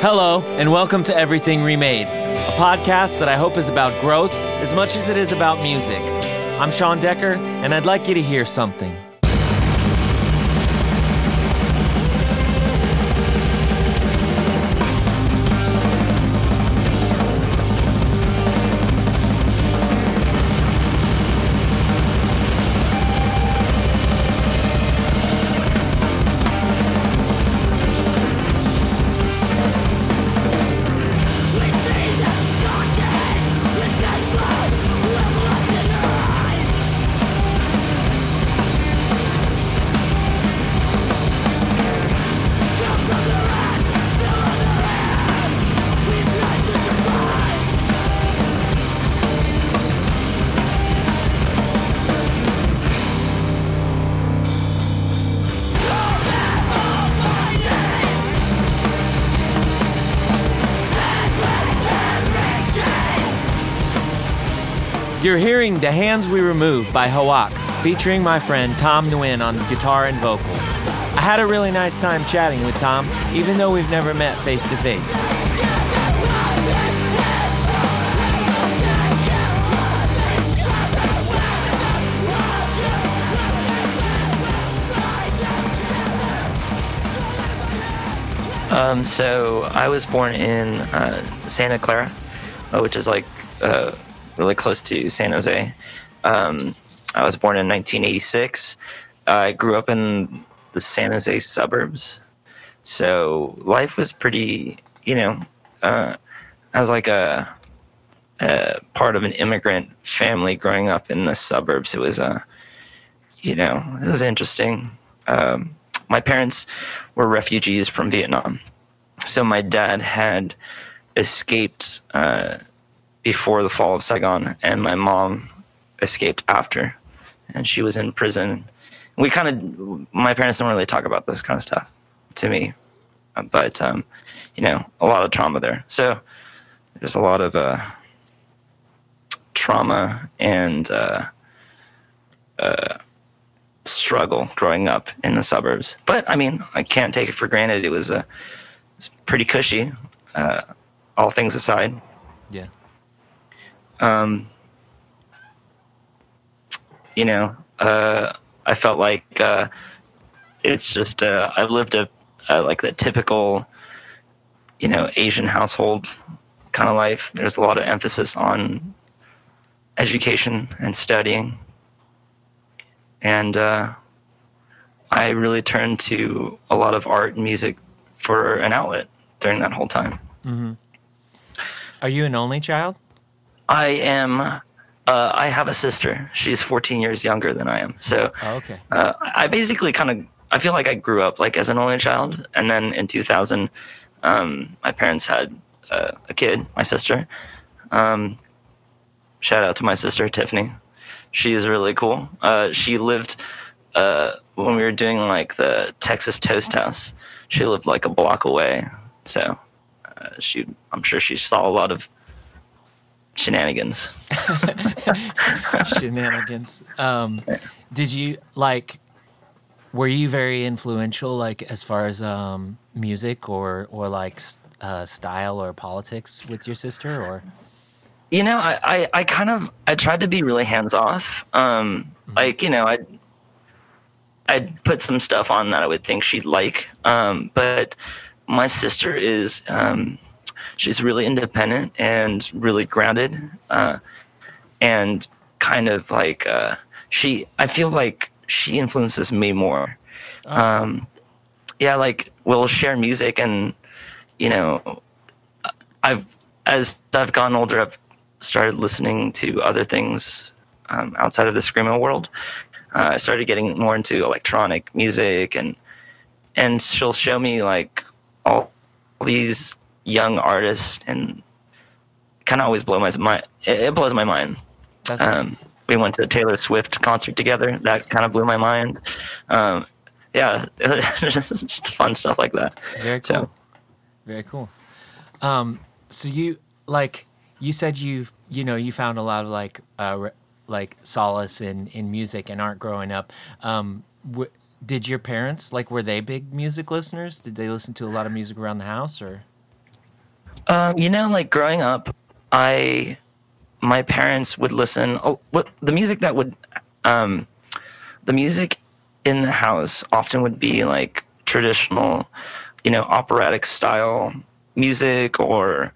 Hello, and welcome to Everything Remade, a podcast that I hope is about growth as much as it is about music. I'm Sean Decker, and I'd like you to hear something. You're hearing The Hands We Remove by Hawak, featuring my friend Tom Nguyen on guitar and vocals. I had a really nice time chatting with Tom, even though we've never met face to face. So I was born in Santa Clara, which is like really close to San Jose. I was born in 1986. I grew up in the San Jose suburbs. So life was pretty, I was like a part of an immigrant family growing up in the suburbs. It was, it was interesting. My parents were refugees from Vietnam. So my dad had escaped before the fall of Saigon, and my mom escaped after, and she was in prison. My parents don't really talk about this kind of stuff to me, but a lot of trauma there. So there's a lot of trauma and struggle growing up in the suburbs. But I can't take it for granted. It's pretty cushy, all things aside. Yeah. I felt like it's just I lived a like the typical Asian household kind of life. There's a lot of emphasis on education and studying, and I really turned to a lot of art and music for an outlet during that whole time. Mm-hmm. Are you an only child? I am. I have a sister. She's 14 years younger than I am. So, okay. I basically I feel like I grew up like as an only child, and then in 2000, my parents had a kid, my sister. Shout out to my sister Tiffany. She's really cool. She lived when we were doing like the Texas Toast House. She lived like a block away, so I'm sure she saw a lot of shenanigans. Shenanigans. Did you were you very influential as far as music or style or politics with your sister? Or I kind of I tried to be really hands off. Mm-hmm. I'd put some stuff on that I would think she'd like, but my sister is she's really independent and really grounded, and kind of I feel like she influences me more. Oh. We'll share music, and as I've gotten older, I've started listening to other things outside of the screamo world. I started getting more into electronic music, and she'll show me all these young artist, and kind of always blows my mind. We went to a Taylor Swift concert together. That kind of blew my mind. Just fun stuff like that. Very cool. Very cool. So you you said you found a lot of solace in music and art growing up. Did your parents were they big music listeners? Did they listen to a lot of music around the house or? You know, like growing up, my parents would listen. The music in the house often would be like traditional, you know, operatic style music or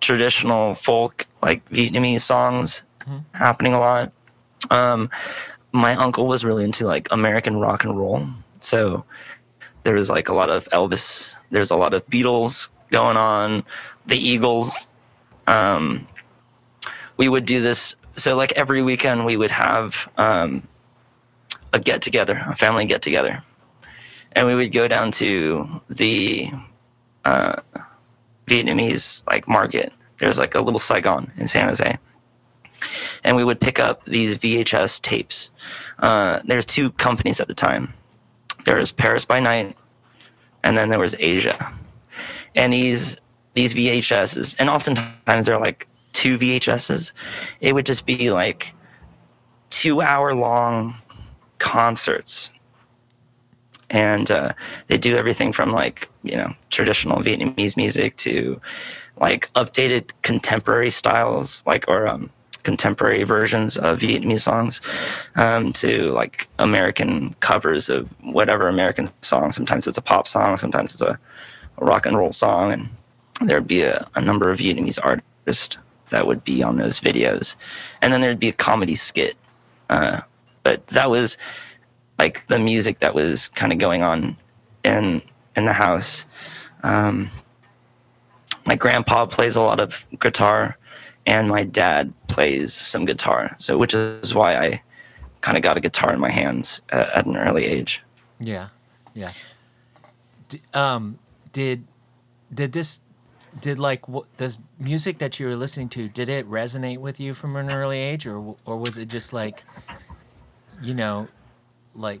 traditional folk, like Vietnamese songs happening a lot. My uncle was really into like American rock and roll. So there was like a lot of Elvis. There's a lot of Beatles going on, the Eagles. We would do this. So like every weekend we would have a get-together, a family get-together. And we would go down to the Vietnamese like market. There's like a little Saigon in San Jose. And we would pick up these VHS tapes. There's two companies at the time. There was Paris by Night, and then there was Asia. And these VHSs, and oftentimes they're like two VHSs. It would just be like 2-hour-long concerts. And they do everything from like, you know, traditional Vietnamese music to like updated contemporary styles, like, or contemporary versions of Vietnamese songs, to like American covers of whatever American song. Sometimes it's a pop song, sometimes it's a rock and roll song. And there'd be a number of Vietnamese artists that would be on those videos. And then there'd be a comedy skit. But that was like the music that was kind of going on in the house. My grandpa plays a lot of guitar, and my dad plays some guitar, so which is why I kind of got a guitar in my hands at an early age. Yeah, yeah. Did this music that you were listening to, did it resonate with you from an early age, or was it just like, you know, like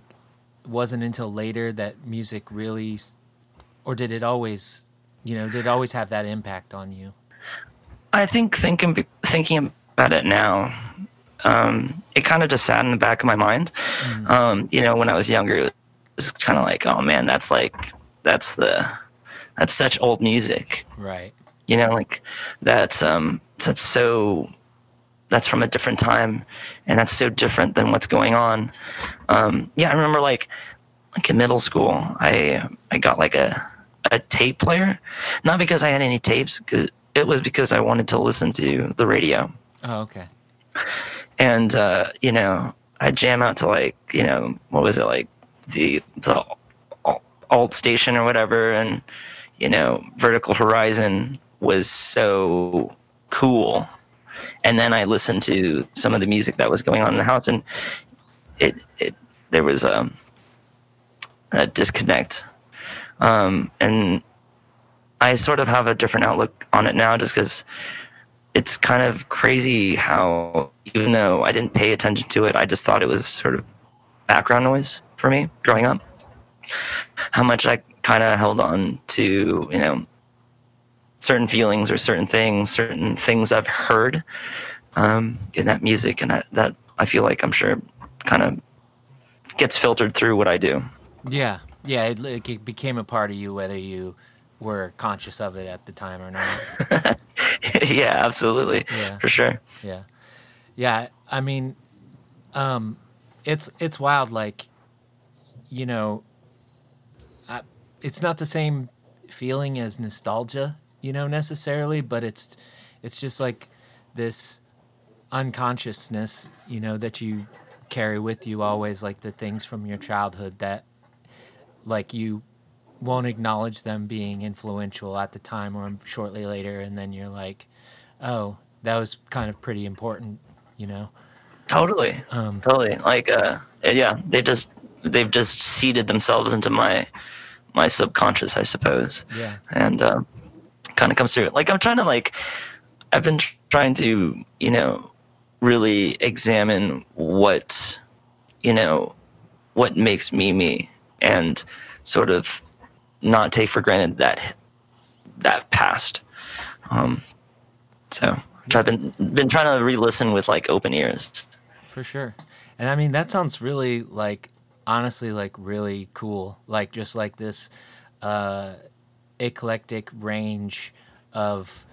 wasn't until later that music really, or did it always, you know, did it always have that impact on you? I think thinking about it now, it kind of just sat in the back of my mind. Mm-hmm. You know, when I was younger, it was kind of like, oh man, that's such old music. Right. You know, like that's from a different time, and that's so different than what's going on. Yeah, I remember like in middle school, I got like a tape player, not because I had any tapes, because it was because I wanted to listen to the radio. Oh, okay. And, you know, I jam out to like, you know, what was it, like the alt station or whatever. And, you know, Vertical Horizon was so cool. And then I listened to some of the music that was going on in the house, and there was a disconnect. And I sort of have a different outlook on it now, just because it's kind of crazy how, even though I didn't pay attention to it, I just thought it was sort of background noise for me growing up, how much I kind of held on to, you know, certain feelings or certain things I've heard in that music. And that I feel like I'm sure kind of gets filtered through what I do. Yeah. Yeah. It became a part of you, whether you were conscious of it at the time or not. Yeah, absolutely. Yeah. For sure. Yeah. Yeah. I mean, it's wild. Like, you know, it's not the same feeling as nostalgia, you know, necessarily, but it's just like this unconsciousness, you know, that you carry with you always, like the things from your childhood that like you won't acknowledge them being influential at the time or shortly later, and then you're like, oh, that was kind of pretty important, you know. Totally. Totally. Like yeah, they've just seeded themselves into my subconscious, I suppose. Yeah. And kind of comes through. Like I've been trying to, you know, really examine what, you know, what makes me, and sort of not take for granted that past. So I've been trying to re-listen with like open ears. For sure. And I mean, that sounds really like, honestly, like really cool. Like just like this eclectic range of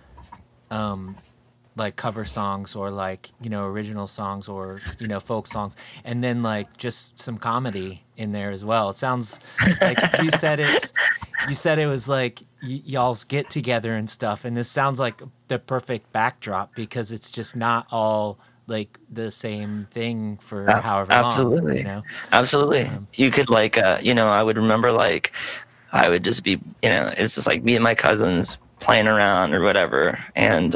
like cover songs or like, you know, original songs or, you know, folk songs, and then like just some comedy in there as well. It sounds like you said it's, you said it was like y'all's get together and stuff, and this sounds like the perfect backdrop because it's just not all like the same thing for however absolutely long, you know? Absolutely. You could like, you know, I would remember like, I would just be, you know, it's just like me and my cousins playing around or whatever, and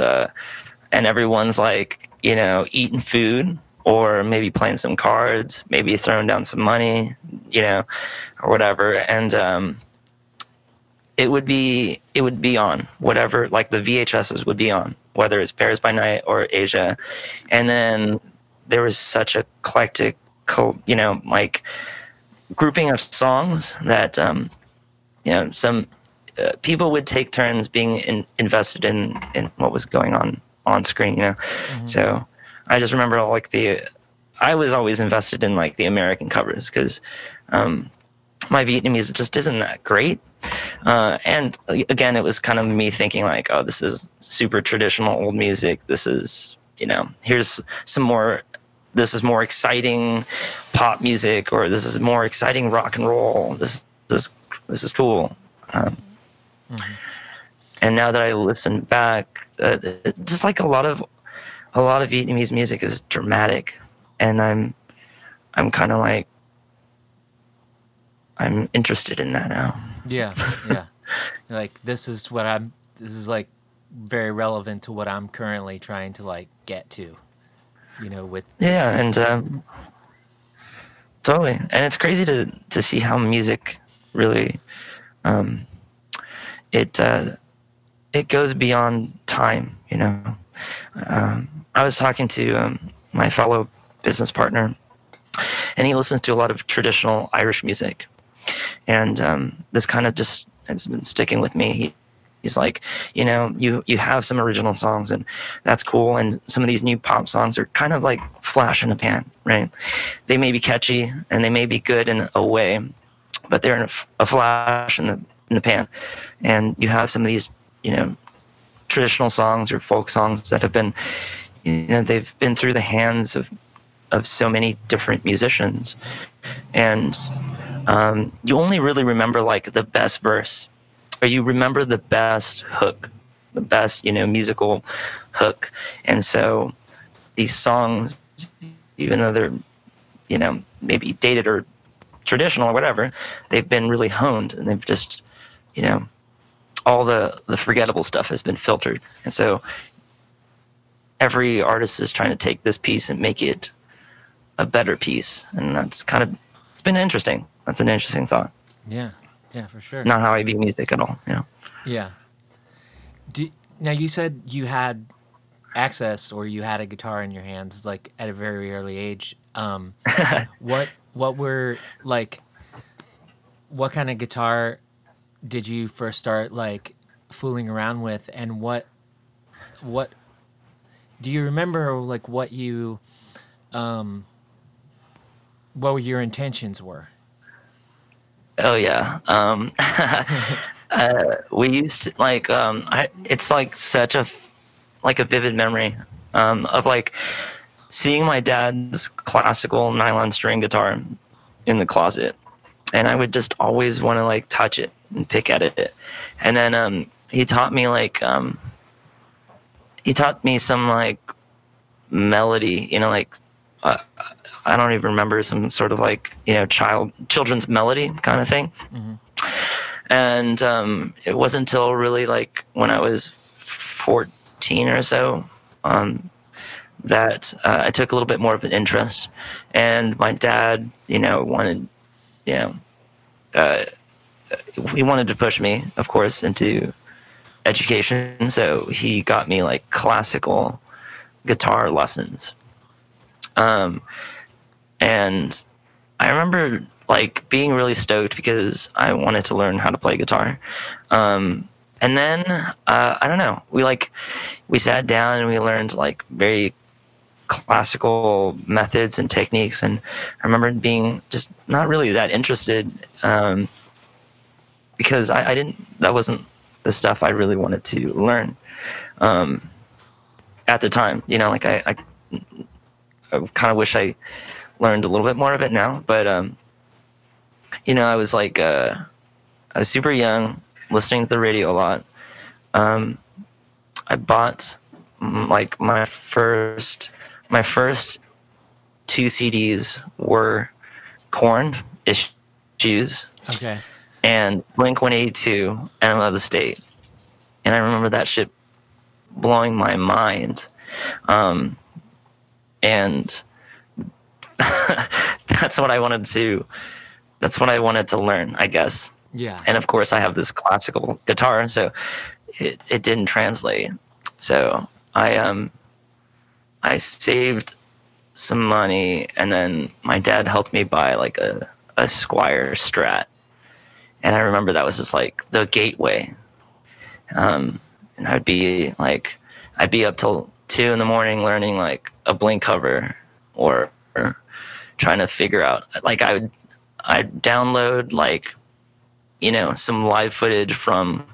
everyone's like, you know, eating food or maybe playing some cards, maybe throwing down some money, you know, or whatever. And it would be on whatever, like the VHSs would be on, whether it's Paris by Night or Asia. And then there was such a eclectic, you know, like grouping of songs that, you know, some people would take turns being invested in what was going on screen, you know. Mm-hmm. So I just remember like I was always invested in like the American covers because my Vietnamese just isn't that great. And again, it was kind of me thinking like, oh, this is super traditional old music. This is, you know, here's some more, this is more exciting pop music, or this is more exciting rock and roll. This is cool. Mm-hmm. And now that I listen back, just like a lot of Vietnamese music is dramatic, and I'm kind of like, I'm interested in that now. Yeah, yeah. Like this is like very relevant to what I'm currently trying to like get to, you know, with. Yeah, and totally. And it's crazy to see how music really, it goes beyond time, you know. I was talking to my fellow business partner, and he listens to a lot of traditional Irish music. And this kind of just has been sticking with me. He's like, you know, you have some original songs, and that's cool. And some of these new pop songs are kind of like flash in the pan, right? They may be catchy, and they may be good in a way, but they're in a flash in the pan. And you have some of these, you know, traditional songs or folk songs that have been, you know, they've been through the hands of so many different musicians, and you only really remember like the best verse, or you remember the best hook, the best, you know, musical hook. And so these songs, even though they're, you know, maybe dated or traditional or whatever, they've been really honed, and they've just, you know, all the forgettable stuff has been filtered. And so every artist is trying to take this piece and make it a better piece. And that's kind of, it's been interesting. That's an interesting thought. Yeah. Yeah, for sure. Not how I view music at all, you know? Yeah. Now you said you had access, or you had a guitar in your hands, like at a very early age. What were like, what kind of guitar did you first start like fooling around with, and what do you remember, like what you, what were your intentions were? Oh yeah. We used to like, it's like such a vivid memory, of like seeing my dad's classical nylon string guitar in the closet. And I would just always want to like touch it and pick at it. And then, he taught me like, some like melody, you know, like, I don't even remember, some sort of like, you know, children's melody kind of thing. Mm-hmm. And it wasn't until really like when I was 14 or so that I took a little bit more of an interest. And my dad, you know, wanted to push me, of course, into education. So he got me like classical guitar lessons. And I remember like being really stoked because I wanted to learn how to play guitar. And then, I don't know, we sat down and we learned like very classical methods and techniques. And I remember being just not really that interested, because that wasn't the stuff I really wanted to learn at the time. You know, like I kind of wish I learned a little bit more of it now, but you know, I was like I was super young, listening to the radio a lot. I bought like my first two CDs were Korn Issues, okay, and Blink-182 and Another State, and I remember that shit blowing my mind, and that's what I wanted to learn, I guess. Yeah. And of course I have this classical guitar, so it didn't translate. So I saved some money, and then my dad helped me buy like a Squier Strat. And I remember that was just like the gateway. And I'd be up till 2 a.m. learning like a Blink cover or trying to figure out, like I'd download like, you know, some live footage from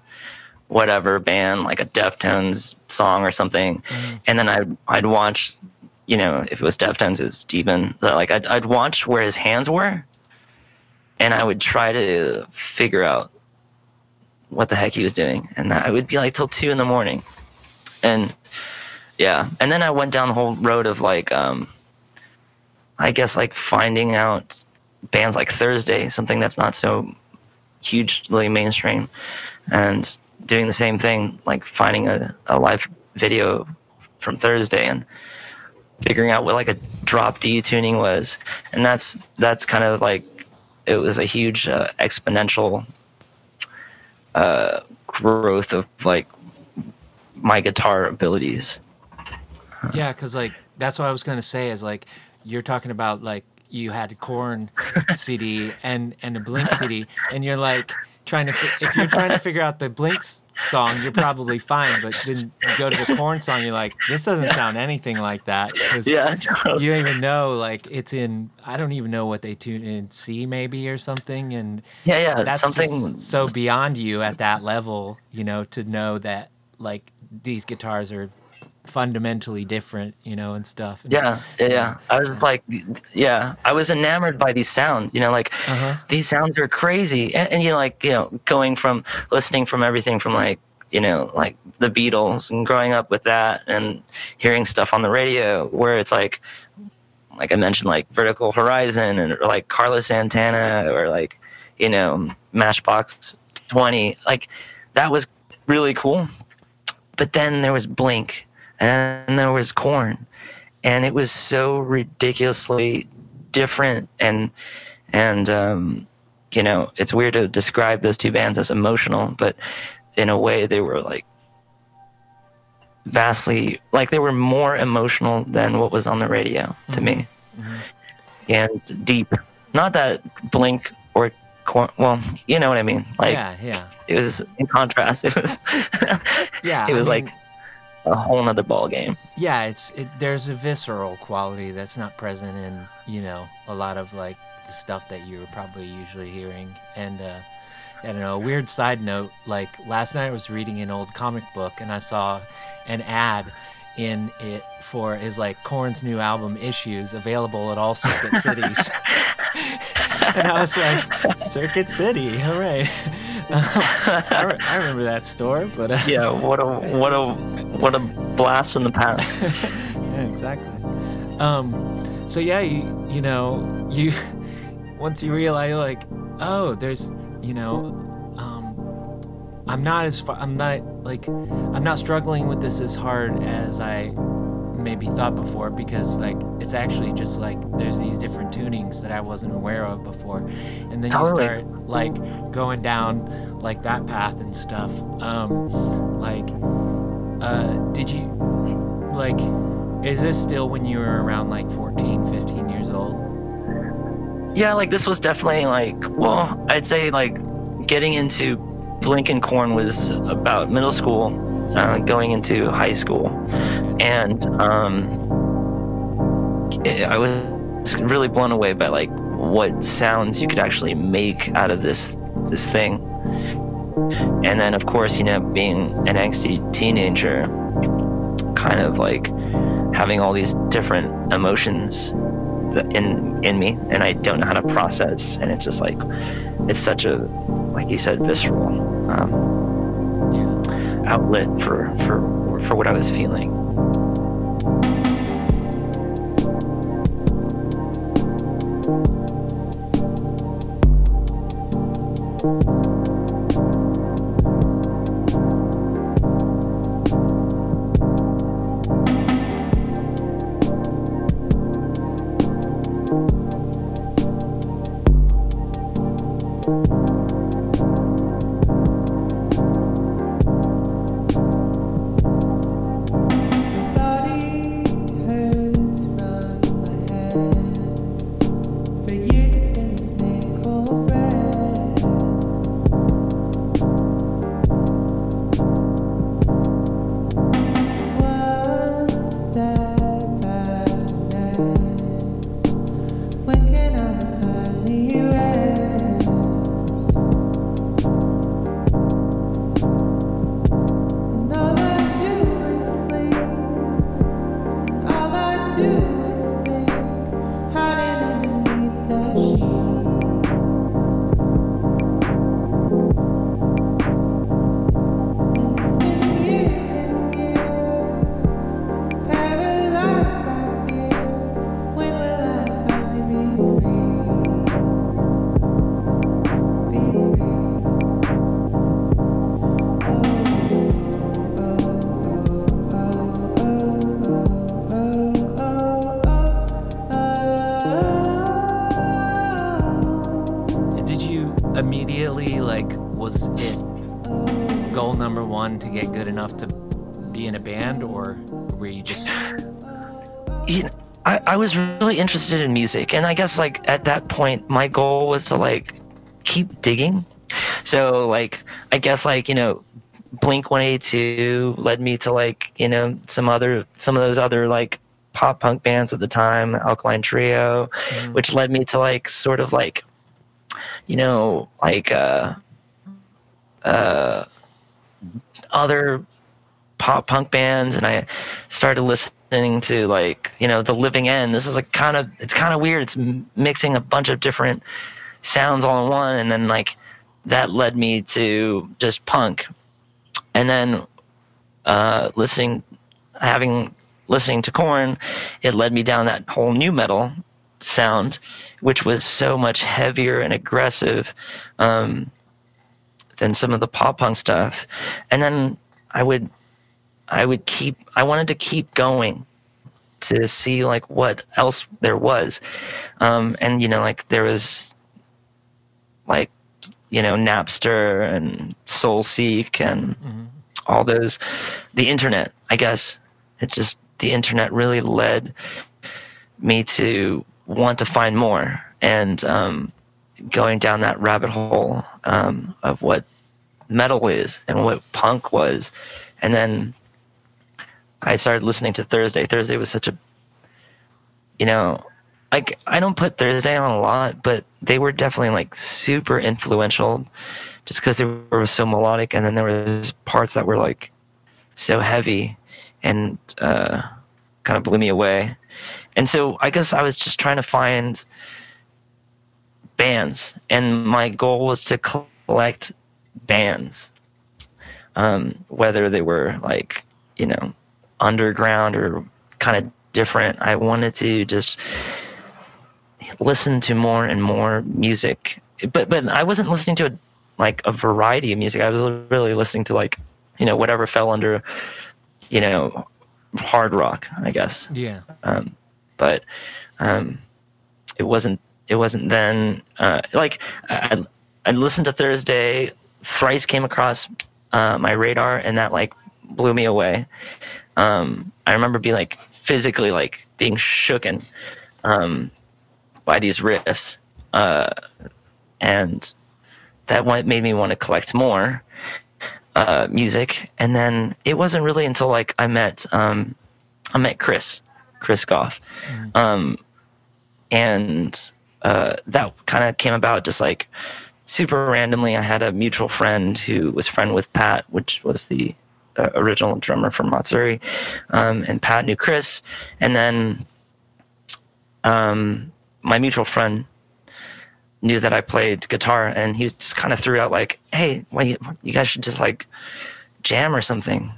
whatever band, like a Deftones song or something. Mm-hmm. And then I'd watch, you know, if it was Deftones, it was Steven. So like I'd watch where his hands were, and I would try to figure out what the heck he was doing. And I would be like till 2 a.m. And yeah. And then I went down the whole road of like, I guess like finding out bands like Thursday, something that's not so hugely mainstream, and doing the same thing, like finding a live video from Thursday and figuring out what like a drop D tuning was. And that's kind of like, it was a huge exponential growth of like my guitar abilities. Yeah, because like that's what I was going to say, is like you're talking about like you had a Korn CD and a Blink CD, and you're like trying to, if you're trying to figure out the Blink song, you're probably fine, but then you go to the Korn song, you're like, this doesn't sound anything like that. Yeah, totally. You don't even know, like it's in, I don't even know what they tune in, C maybe or something. And yeah, that's something so beyond you at that level, you know, to know that like these guitars are fundamentally different, you know, and stuff. And, yeah. I was like, yeah, I was enamored by these sounds, you know, like these sounds are crazy. And, you know, like, you know, going from listening from everything from like, you know, like the Beatles and growing up with that and hearing stuff on the radio where it's like I mentioned, like Vertical Horizon and or like Carlos Santana or like, you know, Matchbox 20, like that was really cool. But then there was Blink, and there was Korn, and it was so ridiculously different. And you know, it's weird to describe those two bands as emotional, but in a way they were like vastly, like they were more emotional than what was on the radio to me. Mm-hmm. And deep. Not that Blink or Korn, well, you know what I mean? Like, yeah. It was in contrast. It was, yeah, it was like a whole nother ball game. Yeah, there's a visceral quality that's not present in, you know, a lot of like the stuff that you were probably usually hearing. And I don't know, a weird side note, like last night I was reading an old comic book and I saw an ad in it for is like Korn's new album Issues, available at all Circuit Cities. And I was like, Circuit City, hooray! I remember that store, but yeah, what a blast from the past. Yeah, exactly. So yeah, you know, you once you realize like, oh, there's, you know, I'm not struggling with this as hard as I maybe thought before, because like it's actually just like there's these different tunings that I wasn't aware of before, and then totally. You start like going down like that path and stuff. Did you like, is this still when you were around like 14-15 years old? Yeah, like this was definitely like, well, I'd say like getting into Blink and Korn was about middle school, going into high school, and I was really blown away by like what sounds you could actually make out of this thing. And then, of course, you know, being an angsty teenager, kind of like having all these different emotions in me, and I don't know how to process. And it's just like, it's such a, like you said, visceral outlet for what I was feeling. I was really interested in music, and I guess like at that point my goal was to like keep digging. So like I guess like, you know, Blink-182 led me to like, you know, some of those other like pop punk bands at the time, Alkaline Trio, which led me to like sort of like, you know, like other pop punk bands, and I started listening to like, you know, The Living End. This is like kind of weird. It's mixing a bunch of different sounds all in one, and then like that led me to just punk. And then listening to Korn, it led me down that whole new metal sound, which was so much heavier and aggressive than some of the pop punk stuff. And then I wanted to keep going to see like what else there was. And, you know, like there was like, you know, Napster and Soulseek and all those, the internet, I guess. It's just the internet really led me to want to find more, and going down that rabbit hole of what metal is and what punk was. And then I started listening to Thursday. Thursday was such a, you know, like I don't put Thursday on a lot, but they were definitely like super influential, just because they were so melodic, and then there was parts that were like so heavy, and kind of blew me away. And so I guess I was just trying to find bands, and my goal was to collect bands, whether they were like, you know, underground or kind of different. I wanted to just listen to more and more music, but I wasn't listening to a variety of music. I was really listening to like, you know, whatever fell under, you know, hard rock, I guess. Yeah. But it wasn't then like I listened to Thursday. Thrice came across my radar, and that like blew me away. I remember being like physically like being shooken by these riffs, and that made me want to collect more music. And then it wasn't really until like I met Chris Goff, and that kind of came about just like super randomly, I had a mutual friend who was friend with Pat, which was the original drummer from Matsuri, and Pat knew Chris, and then my mutual friend knew that I played guitar, and he just kind of threw out like, "Hey, you guys should just like jam or something."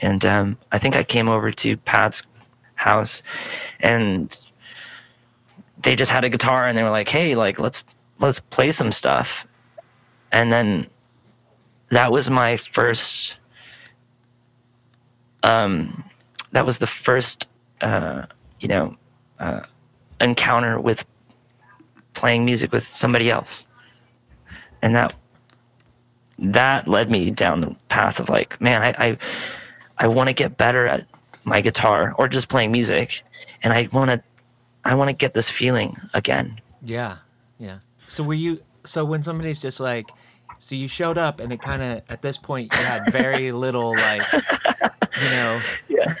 And I think I came over to Pat's house, and they just had a guitar, and they were like, "Hey, like let's play some stuff." And then that was my first. That was the first, encounter with playing music with somebody else, and that led me down the path of like, man, I want to get better at my guitar or just playing music, and I want to get this feeling again. Yeah, yeah. So when somebody's just like, so you showed up, and it kind of at this point you had very little like, you know, yeah.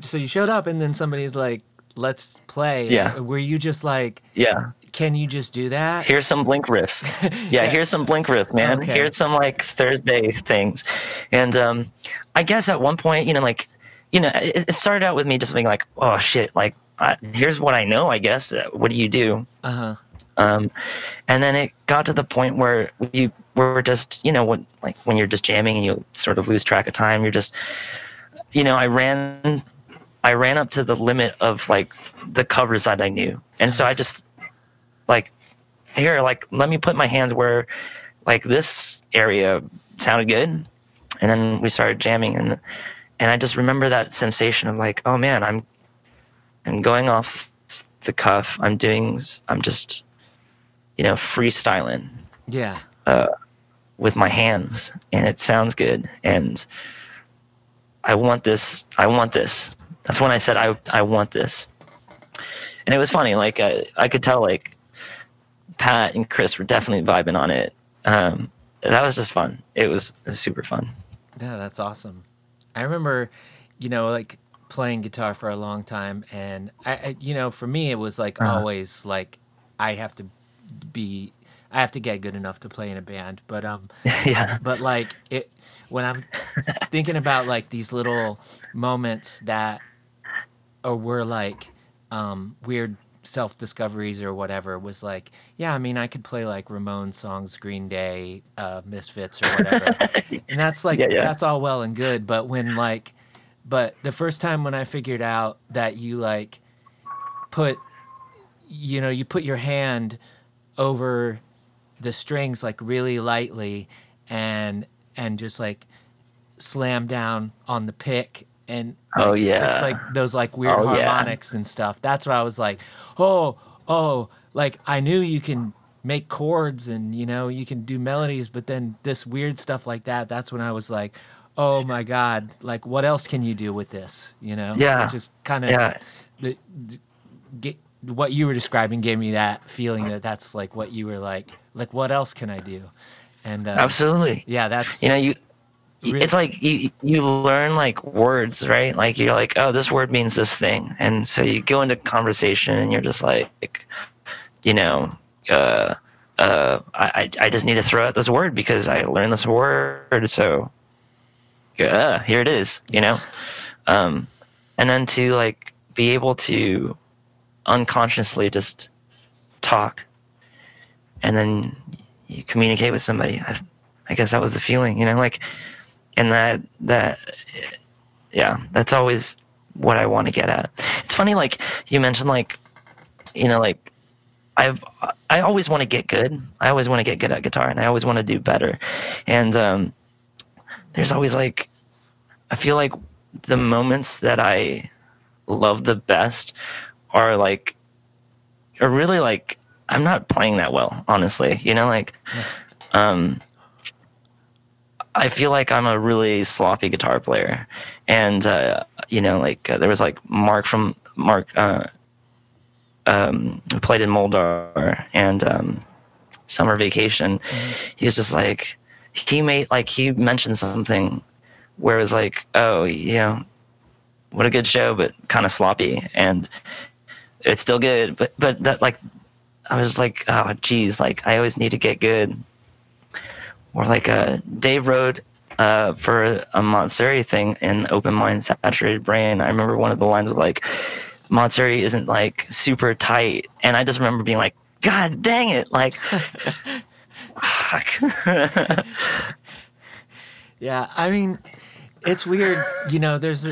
So you showed up, and then somebody's like, let's play. Yeah. Were you just like, yeah, can you just do that? Here's some Blink riffs. Yeah, here's some Blink riffs, man. Okay. Here's some like Thursday things. And I guess at one point, it started out with me just being like, oh shit, like here's what I know, I guess. What do you do? Uh-huh. And then it got to the point where you were just, when you're just jamming and you sort of lose track of time, you're just, I ran up to the limit of like the covers that I knew. And so I just like, here, like, let me put my hands where like this area sounded good. And then we started jamming. And I just remember that sensation of like, oh man, I'm going off the cuff. I'm just, freestyling. Yeah. With my hands, and it sounds good. And I want this. That's when I said, I want this. And it was funny. Like, I could tell, like, Pat and Chris were definitely vibing on it. That was just fun. It was super fun. Yeah, that's awesome. I remember, playing guitar for a long time. And, I for me, it was, like, always, like, I have to get good enough to play in a band. But, yeah. But, like, it when I'm thinking about, like, these little moments that were like weird self-discoveries or whatever, was like, yeah, I mean, I could play like Ramones songs, Green Day, Misfits or whatever. And that's like, that's all well and good. But but the first time when I figured out that you like put your hand over the strings like really lightly and just like slam down on the pick. And like, oh yeah, it's like those like weird harmonics and stuff. That's what I was like, oh, like I knew you can make chords and you can do melodies, but then this weird stuff like that. That's when I was like, oh my god, like what else can you do with this? Yeah, just kind of what you were describing gave me that feeling that's like what you were like what else can I do? And absolutely, yeah, that's you. Really? It's like you learn like words, right? Like you're like, oh, this word means this thing, and so you go into conversation and you're just like, I just need to throw out this word because I learned this word, so here it is, and then to like be able to unconsciously just talk, and then you communicate with somebody. I guess that was the feeling, like. And that's always what I want to get at. It's funny, like you mentioned, like, like I always want to get good. I always want to get good at guitar, and I always want to do better. And there's always like, I feel like the moments that I love the best are like, are really like, I'm not playing that well, honestly, I feel like I'm a really sloppy guitar player, and there was like Mark played in Moldar and Summer Vacation. Mm-hmm. He was just like, he mentioned something where it was like, oh, what a good show, but kind of sloppy, and it's still good, but that like I was like, oh, geez, like I always need to get good. Or like Dave wrote for a Matsuri thing in Open Mind, Saturated Brain. I remember one of the lines was like, Matsuri isn't like super tight. And I just remember being like, God dang it. Like, fuck. Yeah, I mean, it's weird. You know, there's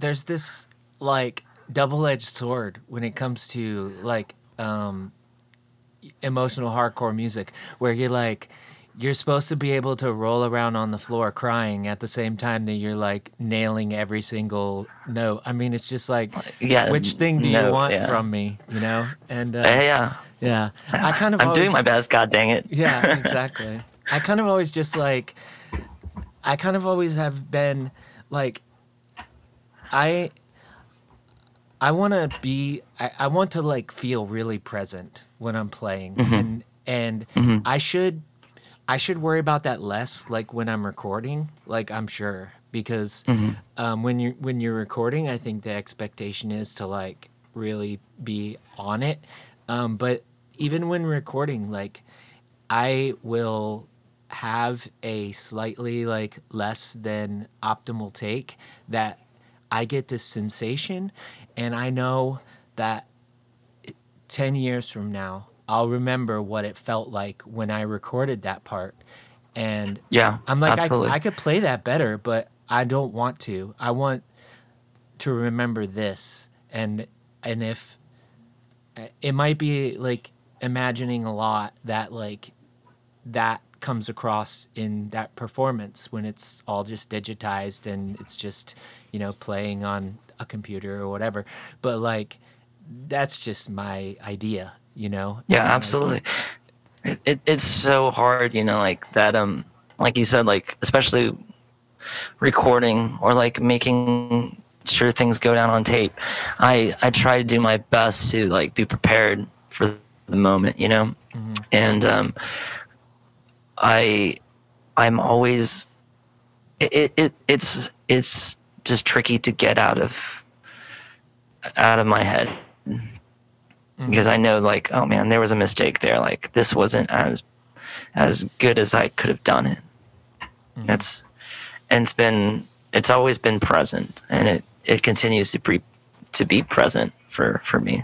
this like double-edged sword when it comes to like emotional hardcore music, where you're like, you're supposed to be able to roll around on the floor crying at the same time that you're like nailing every single note. I mean, it's just like, yeah, which thing do you want from me, you know? And yeah, I kind of I'm always doing my best, god dang it. Yeah, exactly. I kind of always just like, I kind of always have been like, I want to be, I want to like feel really present when I'm playing, mm-hmm. and mm-hmm. I should worry about that less, like when I'm recording, like I'm sure, because mm-hmm. When you're recording, I think the expectation is to like really be on it. But even when recording, like I will have a slightly like less than optimal take that I get this sensation, and I know that 10 years from now, I'll remember what it felt like when I recorded that part. And yeah, I'm like, I could play that better, but I don't want to. I want to remember this. And if it might be like imagining a lot that like that comes across in that performance when it's all just digitized and it's just, you know, playing on a computer or whatever. But like, that's just my idea. You know? Yeah, absolutely. It's so hard, you know, like that, like you said, like, especially recording or like making sure things go down on tape. I try to do my best to like be prepared for the moment, you know? Mm-hmm. And, I'm always, it's just tricky to get out of my head. Because I know, like, oh man, there was a mistake there. Like, this wasn't as good as I could have done it. Mm-hmm. It's always been present, and it continues to be present for me.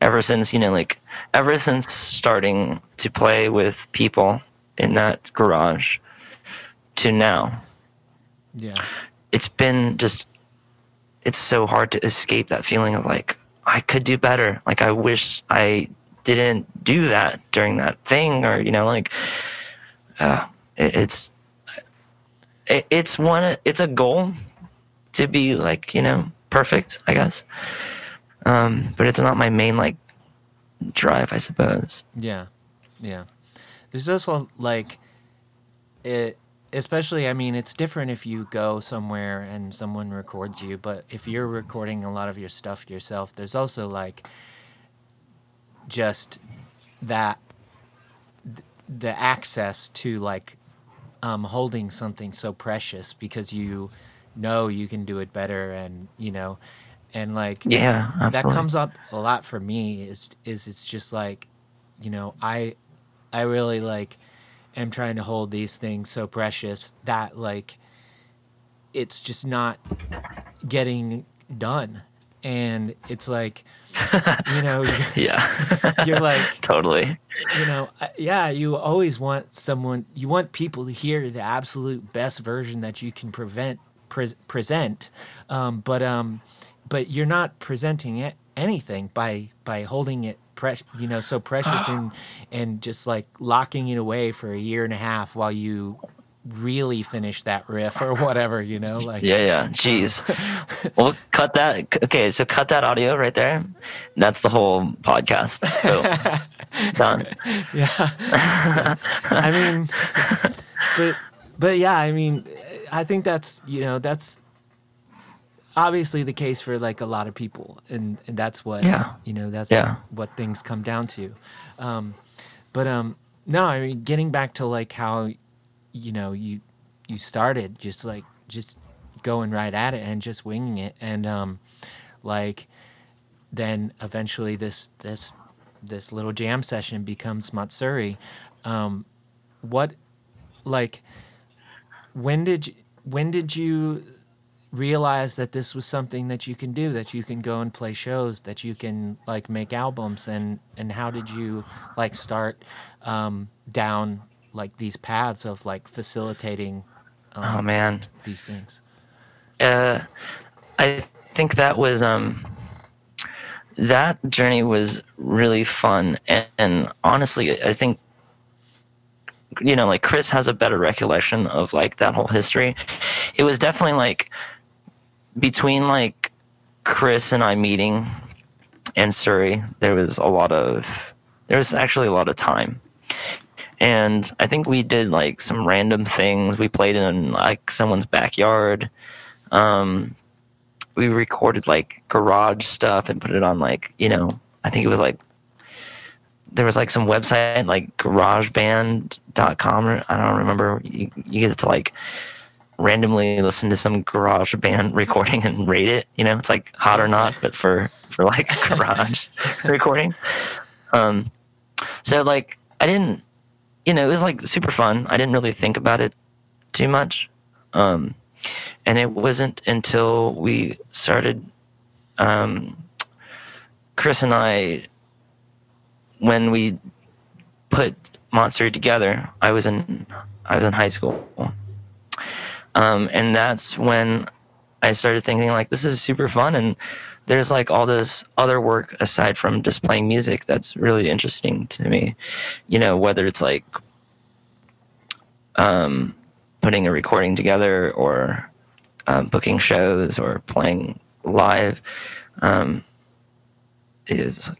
Ever since, you know, like, ever since starting to play with people in that garage to now, yeah, it's been just. It's so hard to escape that feeling of like, I could do better. Like, I wish I didn't do that during that thing, or, you know, like, it's a goal to be like, you know, perfect, I guess. But it's not my main like drive, I suppose. Yeah. Yeah. There's also like it. Especially, I mean, it's different if you go somewhere and someone records you, but if you're recording a lot of your stuff yourself, there's also like just that the access to like holding something so precious because you know you can do it better, and you know, and like, yeah, absolutely. That comes up a lot for me is it's just like, you know, I really like am trying to hold these things so precious that like it's just not getting done, and it's like, you know, yeah, you're like totally, you know, yeah, you always want someone, you want people to hear the absolute best version that you can present, but you're not presenting it anything by holding it you know, so precious and just like locking it away for a year and a half while you really finish that riff or whatever, you know, like yeah, jeez. Well, cut that. Okay, so cut that audio right there. That's the whole podcast. Boom. Done. Yeah. I mean, but yeah, I mean, I think that's, you know, that's obviously the case for like a lot of people, and that's what, yeah, you know, that's, yeah, what things come down to. No, I mean, getting back to like how, you know, you started just going right at it and just winging it, and like then eventually this little jam session becomes Matsuri. When did you realize that this was something that you can do, that you can go and play shows, that you can like make albums, and how did you like start down like these paths of like facilitating these things? I think that was that journey was really fun, and honestly I think, you know, like Chris has a better recollection of like that whole history. It was definitely like between like Chris and I meeting in Surrey, there was actually a lot of time. And I think we did like some random things. We played in like someone's backyard. We recorded like garage stuff and put it on like, you know, I think it was like there was like some website like garageband.com or I don't remember. You get to like randomly listen to some garage band recording and rate it, you know. It's like Hot or Not but for like garage recording. So like I didn't, you know, it was like super fun. I didn't really think about it too much. And it wasn't until we started, Chris and I, when we put Montserrat together, I was in high school. And that's when I started thinking like, this is super fun. And there's like all this other work aside from just playing music that's really interesting to me, you know, whether it's like putting a recording together or booking shows or playing live. It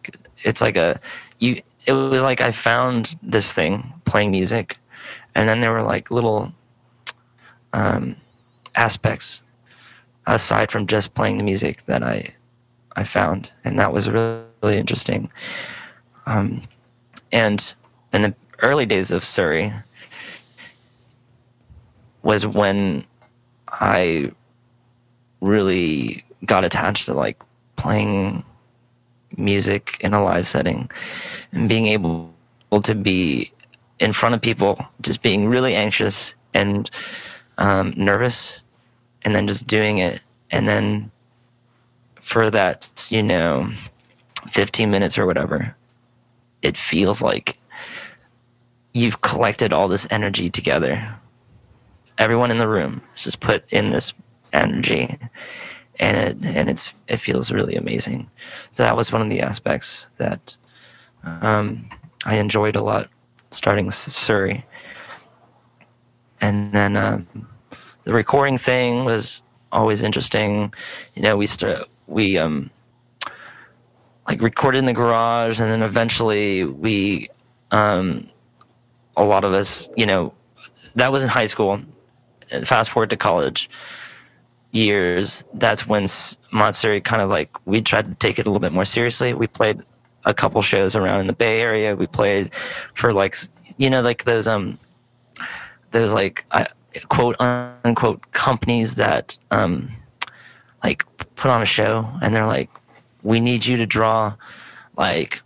was like I found this thing playing music, and then there were like little aspects aside from just playing the music that I found, and that was really interesting. And in the early days of Surrey was when I really got attached to like playing music in a live setting and being able to be in front of people, just being really anxious and nervous, and then just doing it. And then for that, you know, 15 minutes or whatever, it feels like you've collected all this energy together. Everyone in the room has just put in this energy, and it feels really amazing. So that was one of the aspects that I enjoyed a lot starting Surrey. And then the recording thing was always interesting. You know, we recorded in the garage, and then eventually we a lot of us, you know, that was in high school. Fast forward to college years, that's when Matsuri kind of like, we tried to take it a little bit more seriously. We played a couple shows around in the Bay Area. We played for like, you know, like those like quote unquote companies that like put on a show, and they're like, we need you to draw like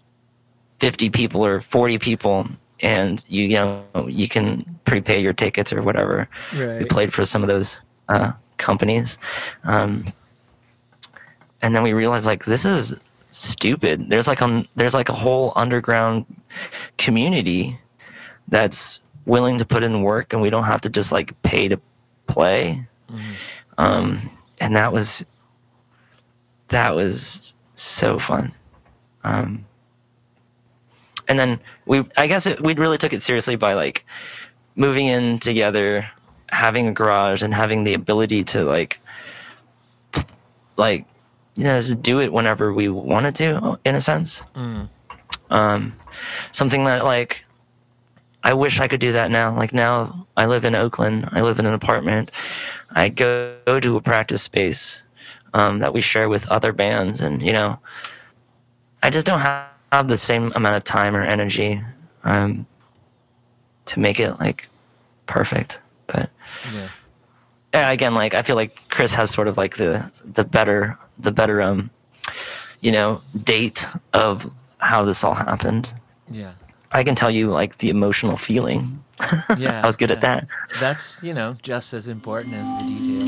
50 people or 40 people, and you know you can prepay your tickets or whatever. Right. We played for some of those companies, and then we realized like this is stupid. There's like a whole underground community that's willing to put in work, and we don't have to just like pay to play. Mm-hmm. And that was so fun. And then we really took it seriously by like moving in together, having a garage, and having the ability to like, you know, just do it whenever we wanted to, in a sense. Mm. Something that like, I wish I could do that now. Like now I live in Oakland. I live in an apartment. I go to a practice space that we share with other bands. And, you know, I just don't have the same amount of time or energy to make it like perfect. But yeah. Again, like I feel like Chris has sort of like the better you know, date of how this all happened. Yeah. I can tell you, like, the emotional feeling. Yeah. I was good at that. That's, you know, just as important as the details.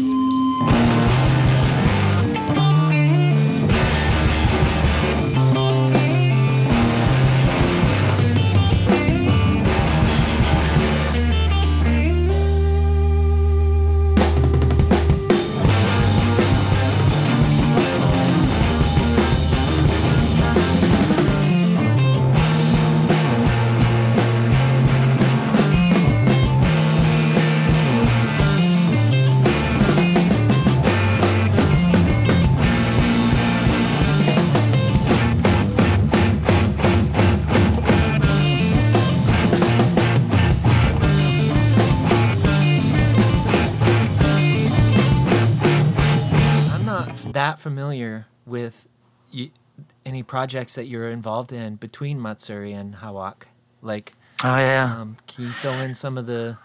Familiar with any projects that you're involved in between Matsuri and Hawak? Like, can you fill in some of the...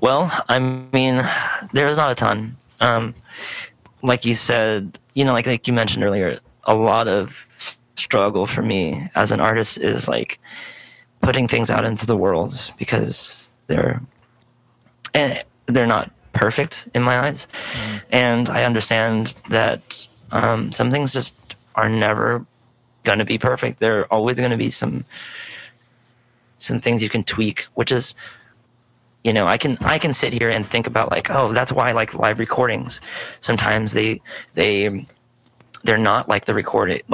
Well, I mean, there's not a ton. Like you said, you know, like you mentioned earlier, a lot of struggle for me as an artist is like putting things out into the world, because they're not perfect in my eyes. Mm. And I understand that some things just are never going to be perfect. There are always going to be some things you can tweak, which is, you know, I can sit here and think about, like, oh, that's why I like live recordings. Sometimes they're not like the recorded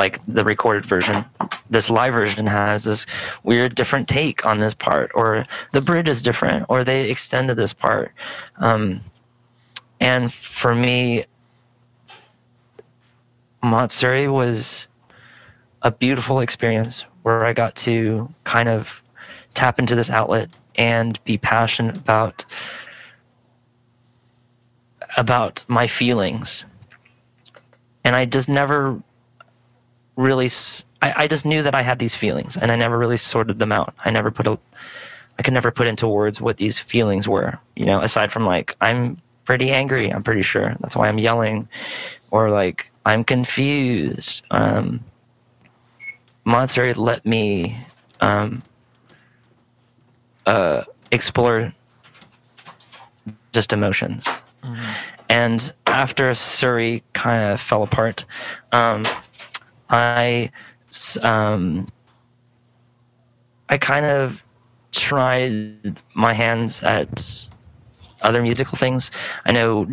version. This live version has this weird different take on this part, or the bridge is different, or they extended this part. And for me, Matsuri was a beautiful experience where I got to kind of tap into this outlet and be passionate about my feelings. And I just never really, I just knew that I had these feelings, and I never really sorted them out. I could never put into words what these feelings were, you know, aside from, like, I'm pretty angry, I'm pretty sure, that's why I'm yelling, or, like, I'm confused. Matsuri let me explore just emotions. Mm-hmm. And after Surrey kind of fell apart, I kind of tried my hands at other musical things. I know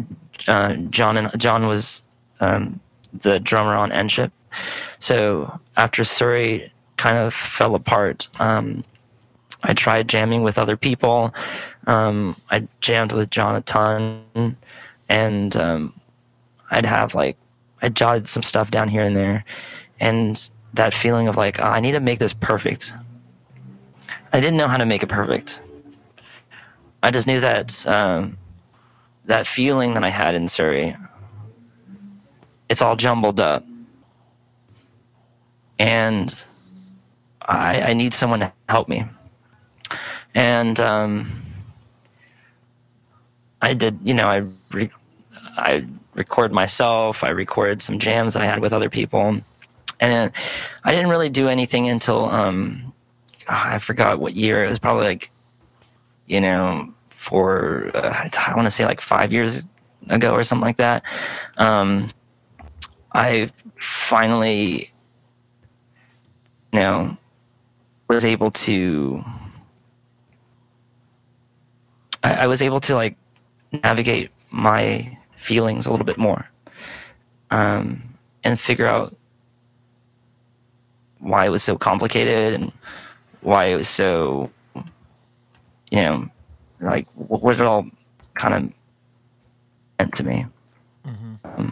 John was the drummer on Endship. So after Surrey kind of fell apart, I tried jamming with other people. I jammed with Jonathan. And I jotted some stuff down here and there, and that feeling of, like, oh, I need to make this perfect. I didn't know how to make it perfect. I just knew that that feeling that I had in Surrey, it's all jumbled up, and I need someone to help me. And I did, you know, I recorded myself. I recorded some jams I had with other people, and I didn't really do anything until I forgot what year. It was probably, like, you know, for I want to say, like, 5 years ago or something like that. I finally, you know, was able to. I was able to, like, navigate my feelings a little bit more, and figure out why it was so complicated and why it was so, you know, like, what it all kind of meant to me. Mm-hmm.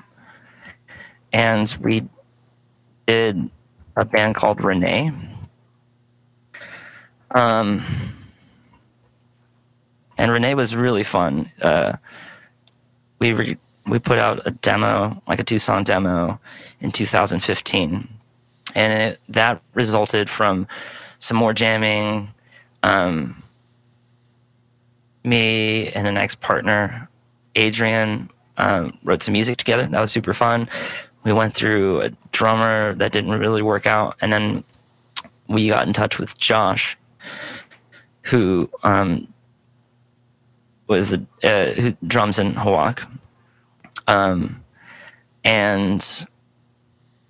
And we did a band called Renee. And Renee was really fun. We put out a demo, like a two-song demo, in 2015, and that resulted from some more jamming. Me and an ex-partner, Adrian, wrote some music together. That was super fun. we went through a drummer that didn't really work out, and then we got in touch with Josh, who who drums in Hawak, and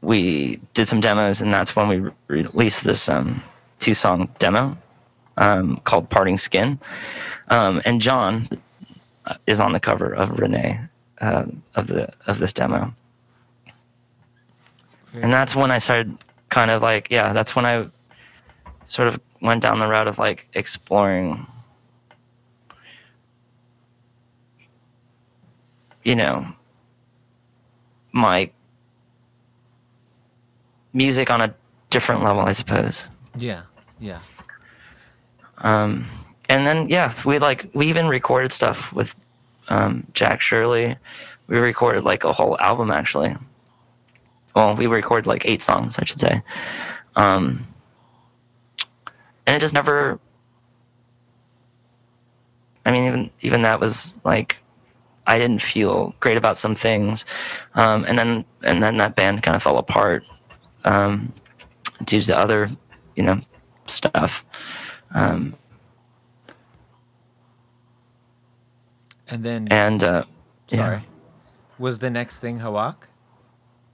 we did some demos, and that's when we released this two-song demo called Parting Skin. And John is on the cover of Renee of this demo. And that's when I started kind of like, yeah, that's when I sort of went down the route of like exploring, you know, my music on a different level, I suppose. Yeah, yeah. And then, yeah, we even recorded stuff with Jack Shirley. We recorded like a whole album, actually. Well, we recorded like 8 songs, I should say. And it just never... I mean, even that was like... I didn't feel great about some things. And then that band kind of fell apart due to other, you know, stuff. Sorry. Yeah. Was the next thing Hawak?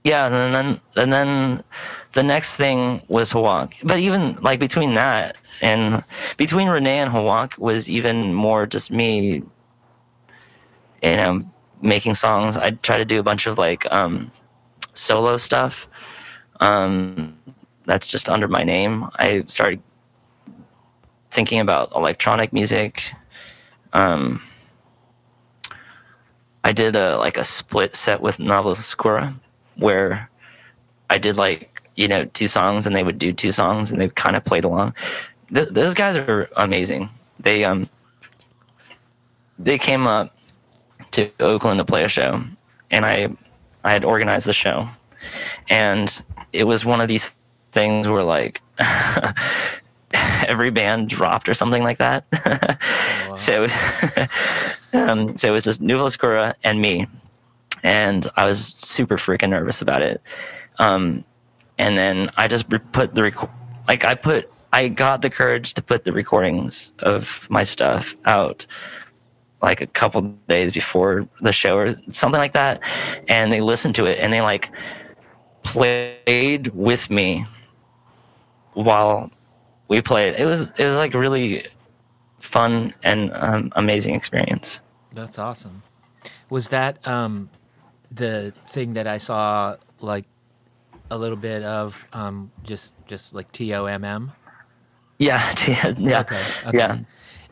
Yeah, and then the next thing was Hawak. But even like between that and between Renee and Hawak was even more just me, you know, making songs. I'd try to do a bunch of like solo stuff. That's just under my name. I started thinking about electronic music. I did a split set with Nuvola Scura, where I did like, you know, 2 songs, and they would do 2 songs, and they kind of played along. Those guys are amazing. They came up to Oakland to play a show, and I had organized the show, and it was one of these things where like every band dropped or something like that. Oh, wow. So it was just Nuvola Scura and me, and I was super freaking nervous about it. And then I just put the I got the courage to put the recordings of my stuff out like a couple days before the show or something like that, and they listened to it, and they like played with me while we played. It was like really fun and amazing experience. That's awesome. Was that the thing that I saw like a little bit of just like T-O-M-M? Yeah, yeah, okay. Yeah.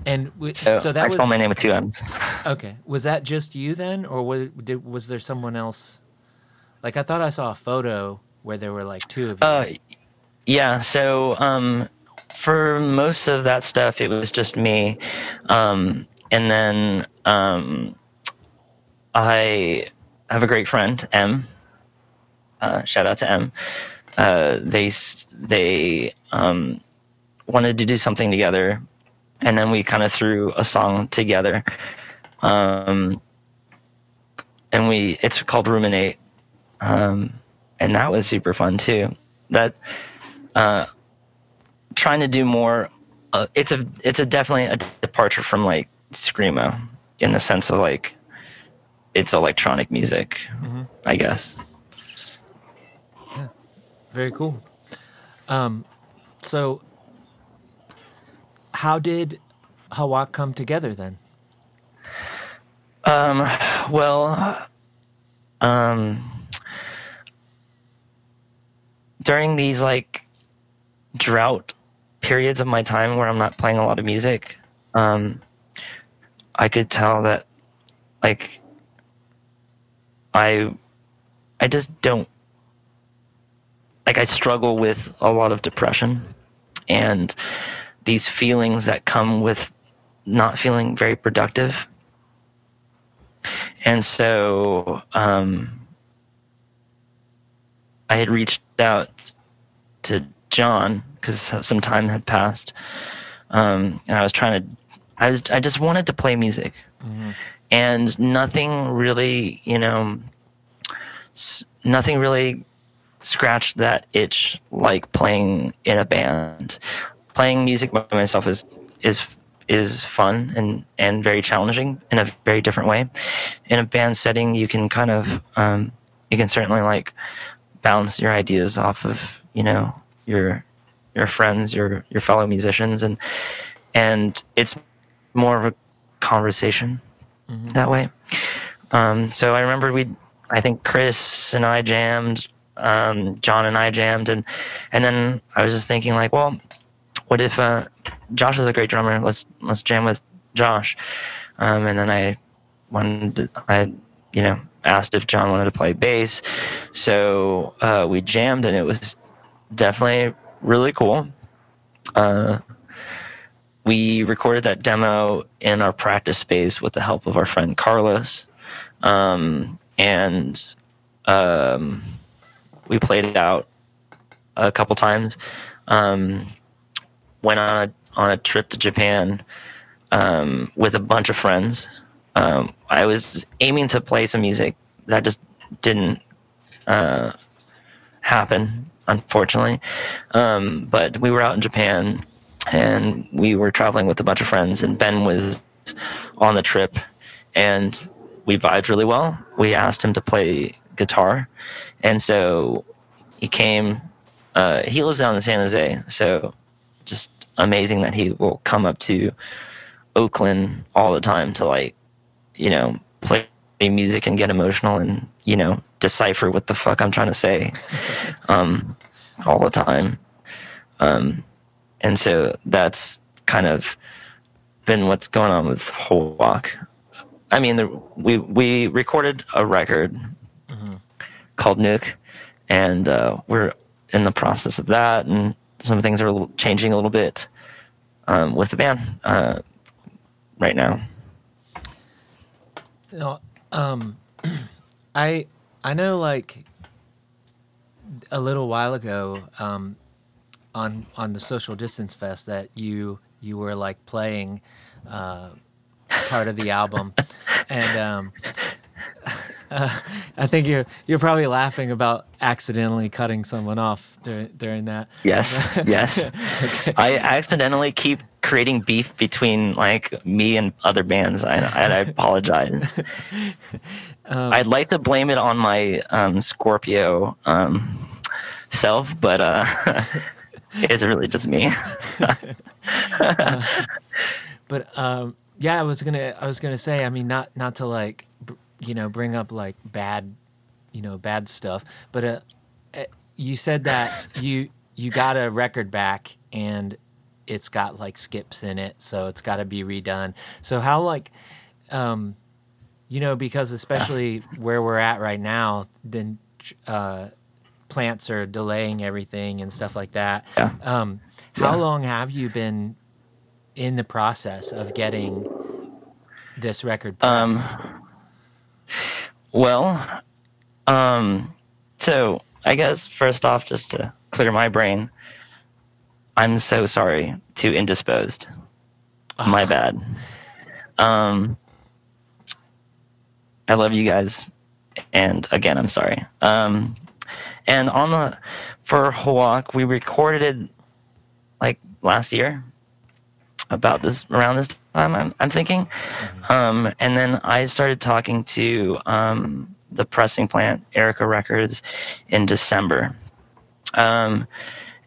And so that I spelled my name with 2 M's. Okay, was that just you then, or was there someone else? Like I thought I saw a photo where there were like 2 of you. Yeah. So for most of that stuff, it was just me, and then I have a great friend, M. Shout out to M. They wanted to do something together. And then we kind of threw a song together, and it's called Ruminate, and that was super fun too. That trying to do more, it's definitely a departure from like screamo in the sense of like it's electronic music, mm-hmm. I guess. Yeah, very cool. So. How did Hawak come together then? During these like drought periods of my time where I'm not playing a lot of music, I could tell that like I just don't like I struggle with a lot of depression and these feelings that come with not feeling very productive. And so I had reached out to John because some time had passed. And I was I just wanted to play music, mm-hmm. and nothing really, you know, nothing really scratched that itch like playing in a band. Playing music by myself is fun and very challenging in a very different way. In a band setting, you can kind of you can certainly like bounce your ideas off of, you know, your friends, your fellow musicians, and it's more of a conversation mm-hmm. that way. So I remember I think Chris and I jammed, John and I jammed, and then I was just thinking like, well, what if Josh is a great drummer? Let's jam with Josh. And then I asked if John wanted to play bass. So we jammed, and it was definitely really cool. We recorded that demo in our practice space with the help of our friend Carlos. And we played it out a couple times. Went on a trip to Japan with a bunch of friends. I was aiming to play some music. That just didn't happen, unfortunately. But we were out in Japan, and we were traveling with a bunch of friends, and Ben was on the trip, and we vibed really well. We asked him to play guitar, and so he came. He lives down in San Jose, so just amazing that he will come up to Oakland all the time to, like, you know, play music and get emotional and, you know, decipher what the fuck I'm trying to say all the time. And so that's kind of been what's going on with Hawak. I mean, we recorded a record mm-hmm. called Nuke, and we're in the process of that, and some things are changing a little bit with the band right now. You know, I know, like, a little while ago on the Social Distance Fest that you were, like, playing part of the album, and I think you're probably laughing about accidentally cutting someone off during that. Yes, yes. Okay. I accidentally keep creating beef between, like, me and other bands, and I apologize. I'd like to blame it on my Scorpio self, but it's really just me. But yeah, I was gonna say, I mean, not to, like, you know, bring up, like, bad stuff, but you said that you got a record back and it's got, like, skips in it, so it's got to be redone. So how, like, you know, because especially where we're at right now, then plants are delaying everything and stuff like that. Yeah. How long have you been in the process of getting this record pressed? Well, so I guess first off, just to clear my brain, I'm so sorry to Indisposed. My bad. I love you guys, and again, I'm sorry. And for Hawak, we recorded it, like, last year, around this time, I'm thinking. And then I started talking to the pressing plant, Erica Records, in December.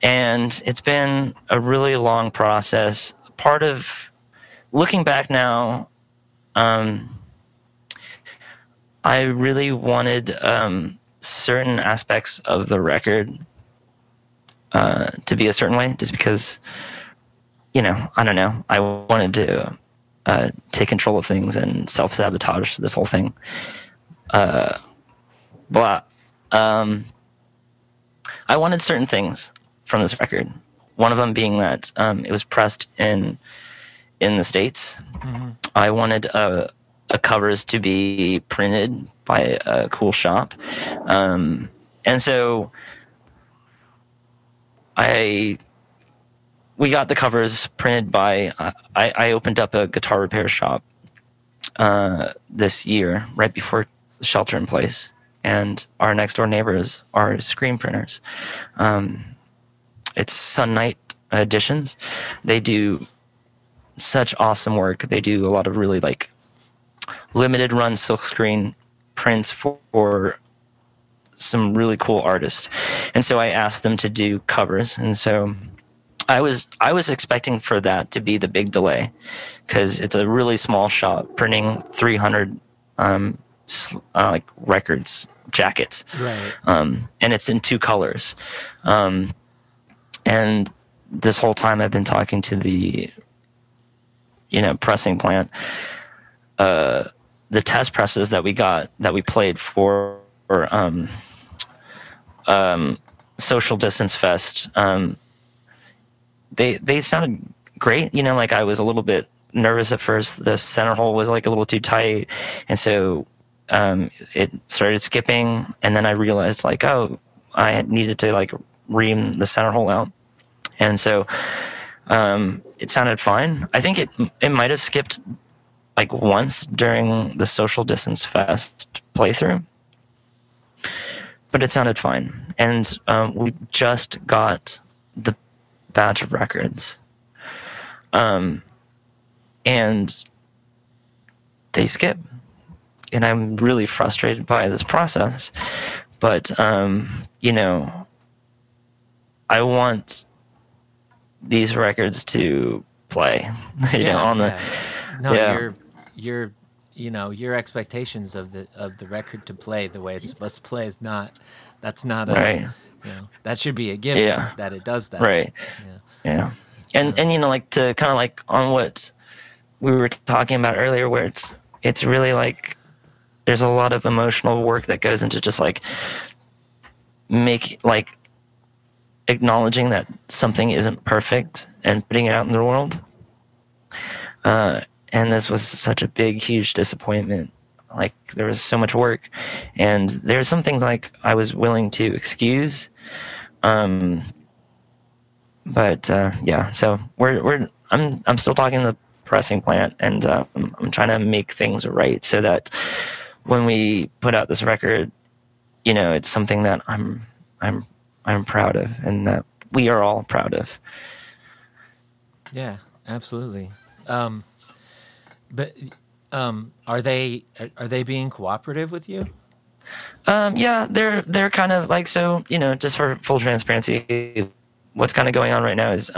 And it's been a really long process. Part of looking back now, I really wanted certain aspects of the record to be a certain way, just because, you know, I don't know. I wanted to take control of things and self-sabotage this whole thing. I wanted certain things from this record. One of them being that it was pressed in the States. Mm-hmm. I wanted covers to be printed by a cool shop. And so we got the covers printed by. I opened up a guitar repair shop this year, right before shelter in place. and our next door neighbors are screen printers. It's Sun Night Editions. They do such awesome work. They do a lot of really like limited run silkscreen prints for some really cool artists. And so I asked them to do covers. And so I was expecting for that to be the big delay, because it's a really small shop printing 300 like records jackets, right? And it's in two colors. And this whole time I've been talking to the pressing plant. The test presses that we got, that we played for Social Distance Fest, they sounded great. Like I was a little bit nervous at first. The center hole was like a little too tight, and so it started skipping. And then I realized like, oh, I needed to like ream the center hole out, and so it sounded fine. I think it might have skipped like once during the Social Distance Fest playthrough, but it sounded fine. And we just got the batch of records, and they skip, and I'm really frustrated by this process. But I want these records to play. Your expectations of the record to play the way it's supposed to play is not. That's not a. Right. That should be a given that it does that. Right. Yeah. And like to kind of like on what we were talking about earlier, where it's really like there's a lot of emotional work that goes into just like acknowledging that something isn't perfect and putting it out in the world. And this was such a big, huge disappointment. Like there was so much work, and there's some things like I was willing to excuse. So I'm still talking to the pressing plant, and I'm trying to make things right so that when we put out this record, it's something that I'm proud of, and that we are all proud of. Yeah, absolutely. But are they being cooperative with you? Yeah, they're kind of like, so, just for full transparency, what's kind of going on right now is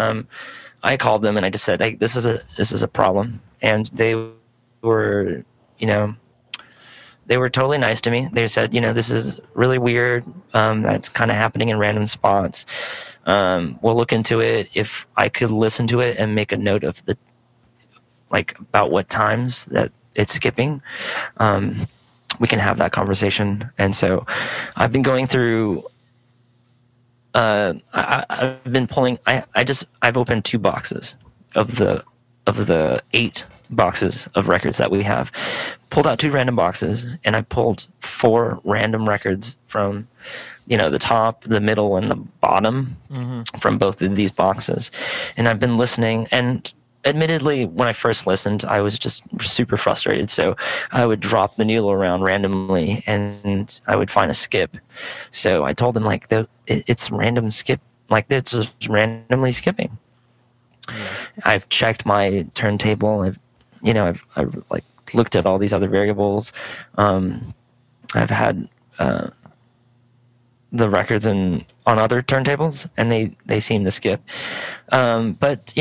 I called them and I just said, hey, this is a problem, and they were totally nice to me. They said, this is really weird. That's kind of happening in random spots. We'll look into it. If I could listen to it and make a note of the about what times that it's skipping, we can have that conversation. And so I've been going through, I've opened 2 boxes of the 8 boxes of records that we have, pulled out 2 random boxes, and I pulled 4 random records from, the top, the middle, and the bottom from both of these boxes. And I've been listening, and admittedly, when I first listened, I was just super frustrated. So I would drop the needle around randomly, and I would find a skip. So I told them, it's random skip. It's just randomly skipping. Yeah. I've checked my turntable. I've looked at all these other variables. I've had the records on other turntables, and they seem to skip. But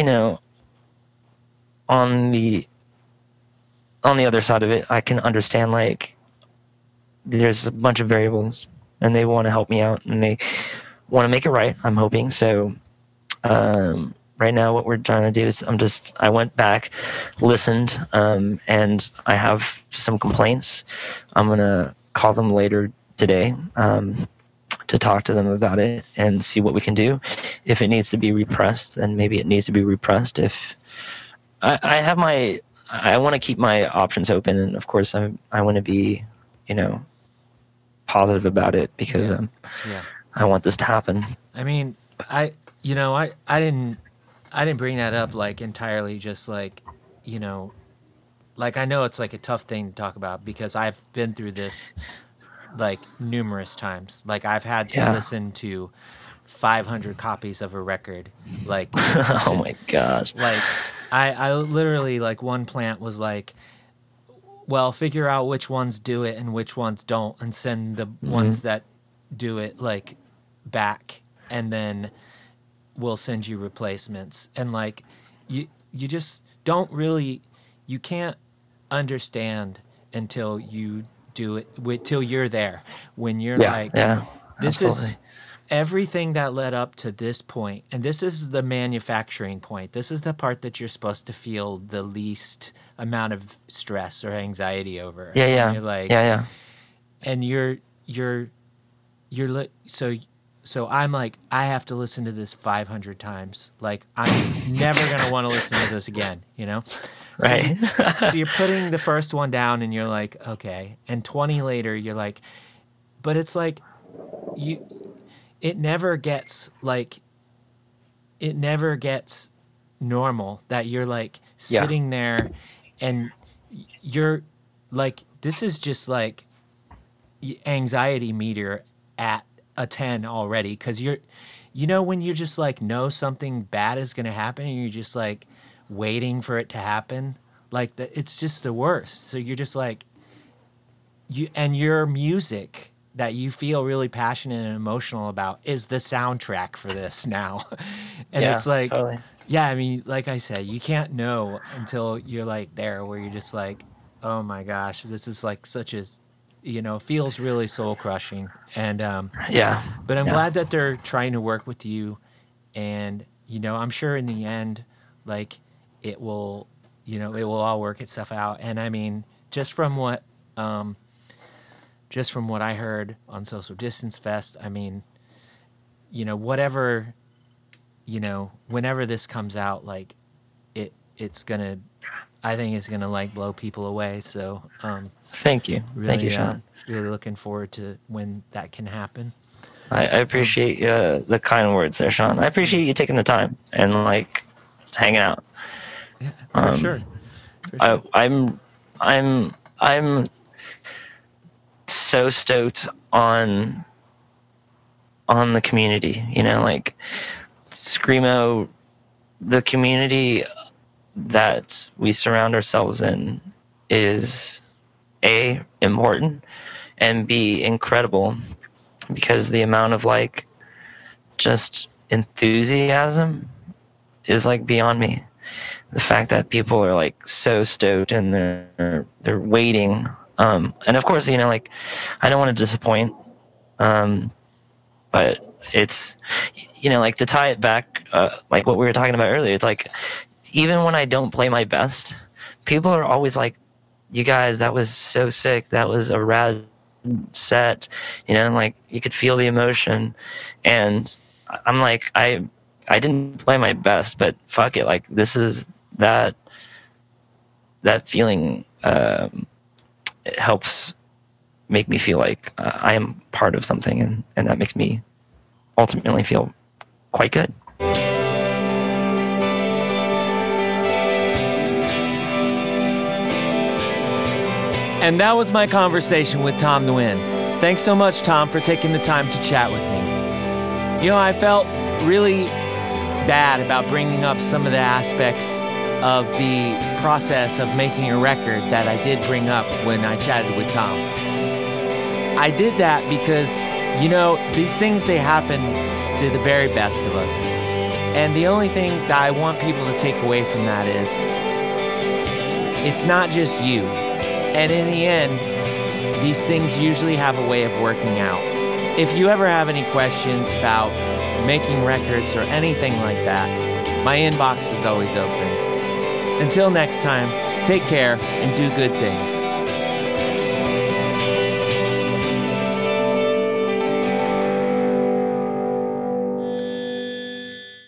on the other side of it, I can understand, there's a bunch of variables, and they want to help me out, and they want to make it right, I'm hoping. So right now what we're trying to do is I went back, listened, and I have some complaints. I'm going to call them later today to talk to them about it and see what we can do. If it needs to be repressed, then maybe it needs to be repressed. If I want to keep my options open, and of course I want to be, positive about it, because I want this to happen. I mean, I didn't bring that up entirely, just I know it's a tough thing to talk about, because I've been through this like numerous times. Like I've had to listen to 500 copies of a record. Like, oh my gosh. Like I literally, like, one plant was like, well, figure out which ones do it and which ones don't, and send the ones that do it, like, back, and then we'll send you replacements. And, like, you just don't really, you can't understand until you do it, till you're there, when you're this is everything that led up to this point, and this is the manufacturing point. This is the part that you're supposed to feel the least amount of stress or anxiety over. And you're so I'm like, I have to listen to this 500 times. Like, I'm never gonna want to listen to this again, you know? Right. So you're putting the first one down, and you're like, okay. And 20 later, you're like, but it's like, it never gets, like, it never gets normal that you're, like, sitting there and you're, like, this is just, like, anxiety meter at a 10 already. Because you're, you know, when you just, like, know something bad is going to happen and you're just, like, waiting for it to happen, like, it's just the worst. So you're just, like, and your music that you feel really passionate and emotional about is the soundtrack for this now. And it's like, totally. Yeah, I mean, like I said, you can't know until you're, like, there, where you're just like, oh my gosh, this is, like, such a, you know, feels really soul crushing. And, but I'm glad that they're trying to work with you, and, you know, I'm sure in the end, like, it will, you know, it will all work itself out. And I mean, just from what I heard on Social Distance Fest, I mean, you know, whatever, you know, whenever this comes out, like, it's gonna, I think it's gonna, like, blow people away. So thank you, really, thank you, Sean. Really looking forward to when that can happen. I appreciate the kind words there, Sean. I appreciate you taking the time and, like, hanging out. Yeah, for sure. I'm so stoked on the community, you know, like, Screamo, the community that we surround ourselves in is A, important, and B, incredible, because the amount of, like, just enthusiasm is, like, beyond me. The fact that people are, like, so stoked and they're waiting. And of course, you know, like, I don't want to disappoint, but it's, you know, like, to tie it back, like what we were talking about earlier, it's like, even when I don't play my best, people are always like, you guys, that was so sick. That was a rad set, you know, and, like, you could feel the emotion. And I'm like, I didn't play my best, but fuck it. Like, this is that feeling, it helps make me feel like I am part of something, and that makes me ultimately feel quite good. And that was my conversation with Tom Nguyen. Thanks so much, Tom, for taking the time to chat with me. You know, I felt really bad about bringing up some of the aspects of the process of making a record that I did bring up when I chatted with Tom. I did that because, you know, these things, they happen to the very best of us. And the only thing that I want people to take away from that is, it's not just you. And in the end, these things usually have a way of working out. If you ever have any questions about making records or anything like that, my inbox is always open. Until next time, take care and do good things.